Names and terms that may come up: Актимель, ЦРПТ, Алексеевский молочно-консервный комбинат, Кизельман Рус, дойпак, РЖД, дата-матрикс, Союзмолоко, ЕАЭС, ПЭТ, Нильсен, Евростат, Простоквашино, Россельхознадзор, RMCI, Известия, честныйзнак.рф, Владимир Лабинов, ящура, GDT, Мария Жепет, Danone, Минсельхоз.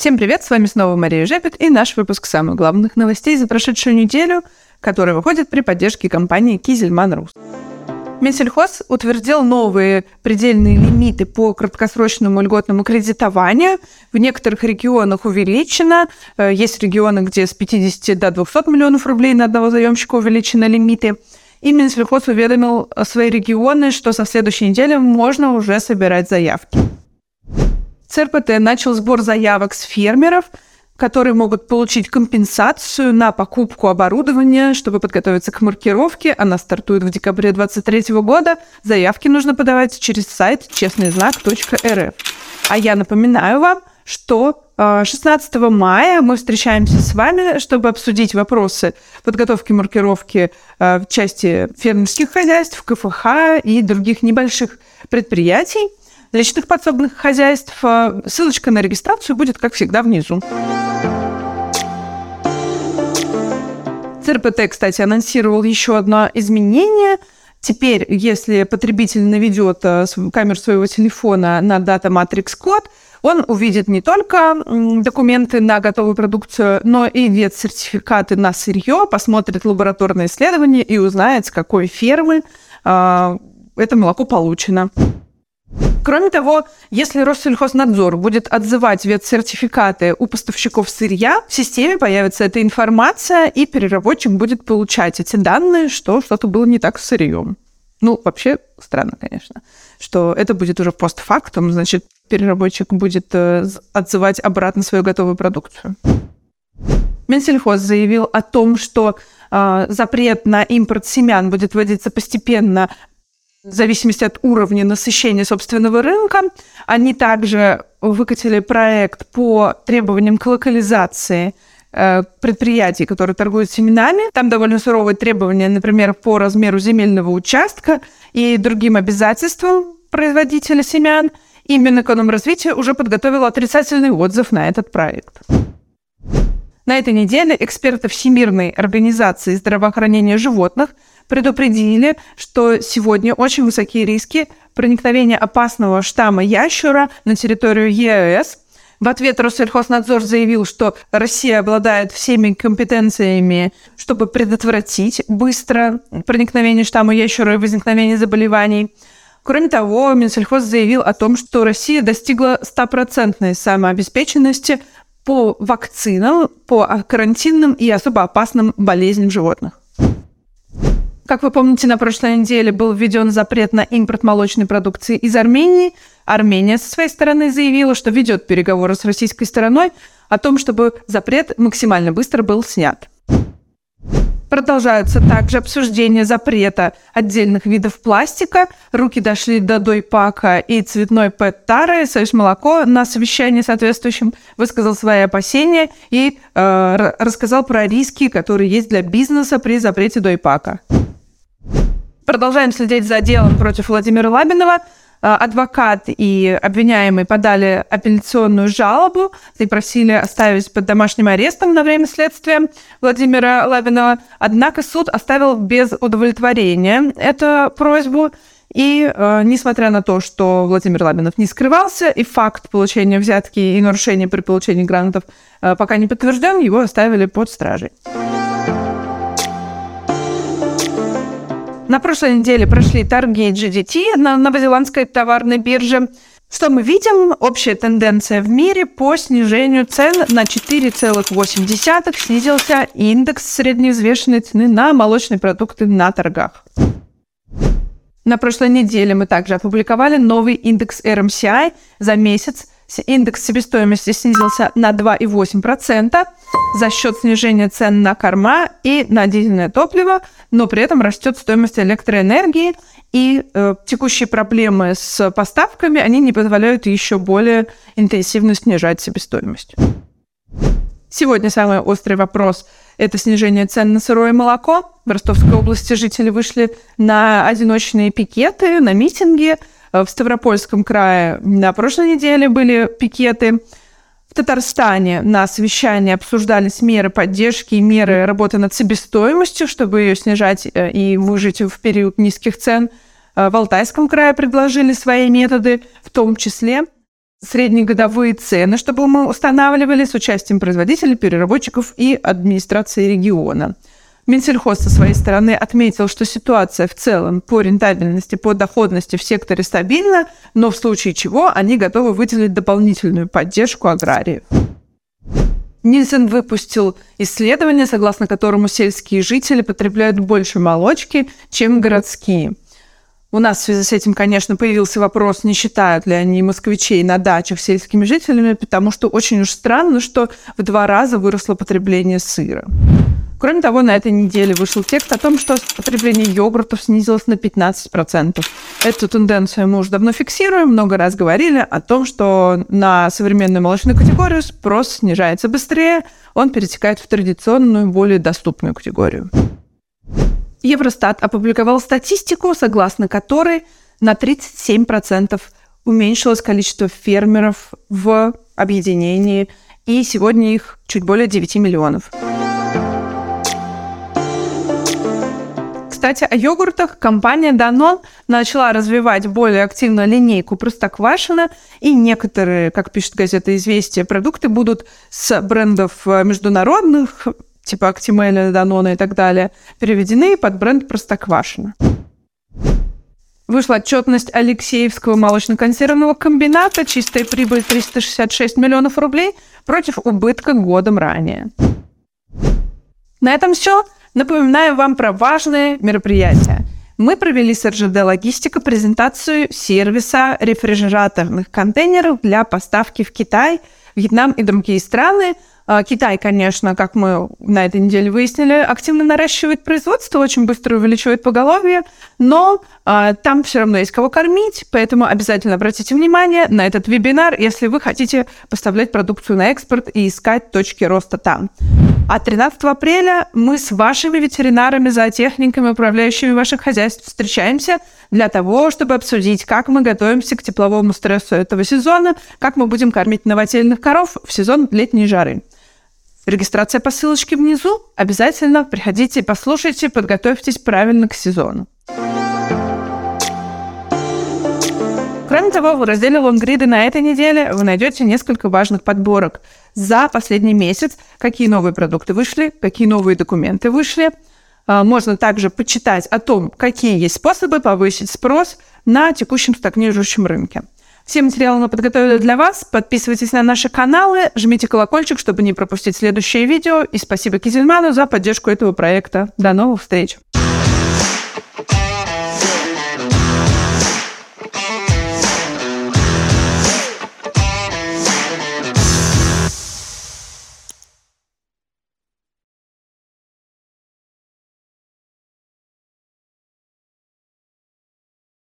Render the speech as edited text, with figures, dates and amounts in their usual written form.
Всем привет, с вами снова Мария Жепет и наш выпуск самых главных новостей за прошедшую неделю, который выходит при поддержке компании «Кизельман Рус». Минсельхоз утвердил новые предельные лимиты по краткосрочному льготному кредитованию. В некоторых регионах увеличено. Есть регионы, где с 50 до 200 миллионов рублей на одного заемщика увеличены лимиты. И Минсельхоз уведомил свои регионы, что со следующей недели можно уже собирать заявки. ЦРПТ начал сбор заявок с фермеров, которые могут получить компенсацию на покупку оборудования, чтобы подготовиться к маркировке. Она стартует в декабре 2023 года. Заявки нужно подавать через сайт честныйзнак.рф. А я напоминаю вам, что 16 мая мы встречаемся с вами, чтобы обсудить вопросы подготовки маркировки в части фермерских хозяйств, КФХ и других небольших предприятий, личных подсобных хозяйств. Ссылочка на регистрацию будет, как всегда, внизу. ЦРПТ, кстати, анонсировал еще одно изменение. Теперь, если потребитель наведет камеру своего телефона на дата-матрикс-код, он увидит не только документы на готовую продукцию, но и ветсертификаты на сырье, посмотрит лабораторные исследования и узнает, с какой фермы это молоко получено. Кроме того, если Россельхознадзор будет отзывать ветсертификаты у поставщиков сырья, в системе появится эта информация, и переработчик будет получать эти данные, что что-то было не так с сырьем. Ну, вообще странно, конечно, что это будет уже постфактум, значит, переработчик будет отзывать обратно свою готовую продукцию. Минсельхоз заявил о том, что запрет на импорт семян будет вводиться постепенно, в зависимости от уровня насыщения собственного рынка. Они также выкатили проект по требованиям к локализации предприятий, которые торгуют семенами. Там довольно суровые требования, например, по размеру земельного участка и другим обязательствам производителя семян. И Минэкономразвитие уже подготовило отрицательный отзыв на этот проект. На этой неделе эксперты Всемирной организации здравоохранения животных предупредили, что сегодня очень высокие риски проникновения опасного штамма ящура на территорию ЕАЭС. В ответ Россельхознадзор заявил, что Россия обладает всеми компетенциями, чтобы предотвратить быстро проникновение штамма ящура и возникновение заболеваний. Кроме того, Минсельхоз заявил о том, что Россия достигла 100% самообеспеченности по вакцинам, по карантинным и особо опасным болезням животных. Как вы помните, на прошлой неделе был введен запрет на импорт молочной продукции из Армении. Армения со своей стороны заявила, что ведет переговоры с российской стороной о том, чтобы запрет максимально быстро был снят. Продолжаются также обсуждения запрета отдельных видов пластика. Руки дошли до дойпака и цветной ПЭТ-тары. Союзмолоко на совещании соответствующем высказал свои опасения и рассказал про риски, которые есть для бизнеса при запрете дойпака. Продолжаем следить за делом против Владимира Лабинова. Адвокат и обвиняемый подали апелляционную жалобу и просили оставить под домашним арестом на время следствия Владимира Лабинова. Однако суд оставил без удовлетворения эту просьбу. И несмотря на то, что Владимир Лабинов не скрывался, и факт получения взятки и нарушения при получении грантов пока не подтвержден, его оставили под стражей. На прошлой неделе прошли торги GDT на новозеландской товарной бирже. Что мы видим? Общая тенденция в мире по снижению цен на 4,8. Снизился индекс средневзвешенной цены на молочные продукты на торгах. На прошлой неделе мы также опубликовали новый индекс RMCI за месяц. Индекс себестоимости снизился на 2,8% за счет снижения цен на корма и на дизельное топливо, но при этом растет стоимость электроэнергии, и текущие проблемы с поставками, они не позволяют еще более интенсивно снижать себестоимость. Сегодня самый острый вопрос – это снижение цен на сырое молоко. В Ростовской области жители вышли на одиночные пикеты, на митинги. В Ставропольском крае на прошлой неделе были пикеты. В Татарстане на совещании обсуждались меры поддержки и меры работы над себестоимостью, чтобы ее снижать и выжить в период низких цен. В Алтайском крае предложили свои методы, в том числе среднегодовые цены, чтобы мы устанавливали с участием производителей, переработчиков и администрации региона. Минсельхоз со своей стороны отметил, что ситуация в целом по рентабельности, по доходности в секторе стабильна, но в случае чего они готовы выделить дополнительную поддержку аграриев. Нильсен выпустил исследование, согласно которому сельские жители потребляют больше молочки, чем городские. У нас в связи с этим, конечно, появился вопрос, не считают ли они москвичей на дачах сельскими жителями, потому что очень уж странно, что в 2 раза выросло потребление сыра. Кроме того, на этой неделе вышел текст о том, что потребление йогуртов снизилось на 15%. Эту тенденцию мы уже давно фиксируем, много раз говорили о том, что на современную молочную категорию спрос снижается быстрее, он перетекает в традиционную, более доступную категорию. Евростат опубликовал статистику, согласно которой на 37% уменьшилось количество фермеров в объединении, и сегодня их чуть более 9 миллионов. Кстати, о йогуртах компания Danone начала развивать более активно линейку Простоквашино, и некоторые, как пишет газета «Известия», продукты будут с брендов международных, типа Актимеля, Данона и так далее, переведены под бренд Простоквашино. Вышла отчетность Алексеевского молочно-консервного комбината. Чистая прибыль 366 миллионов рублей против убытка годом ранее. На этом все. Напоминаю вам про важные мероприятия. Мы провели с РЖД «Логистика» презентацию сервиса рефрижераторных контейнеров для поставки в Китай, Вьетнам и другие страны. Китай, конечно, как мы на этой неделе выяснили, активно наращивает производство, очень быстро увеличивает поголовье, но там все равно есть кого кормить, поэтому обязательно обратите внимание на этот вебинар, если вы хотите поставлять продукцию на экспорт и искать точки роста там. А 13 апреля мы с вашими ветеринарами, зоотехниками, управляющими ваших хозяйств встречаемся для того, чтобы обсудить, как мы готовимся к тепловому стрессу этого сезона, как мы будем кормить новотельных коров в сезон летней жары. Регистрация по ссылочке внизу. Обязательно приходите, послушайте, подготовьтесь правильно к сезону. Кроме того, в разделе «Лонгриды» на этой неделе вы найдете несколько важных подборок. За последний месяц какие новые продукты вышли, какие новые документы вышли. Можно также почитать о том, какие есть способы повысить спрос на текущем стагнирующем рынке. Все материалы мы подготовили для вас. Подписывайтесь на наши каналы, жмите колокольчик, чтобы не пропустить следующие видео. И спасибо Кизельману за поддержку этого проекта. До новых встреч!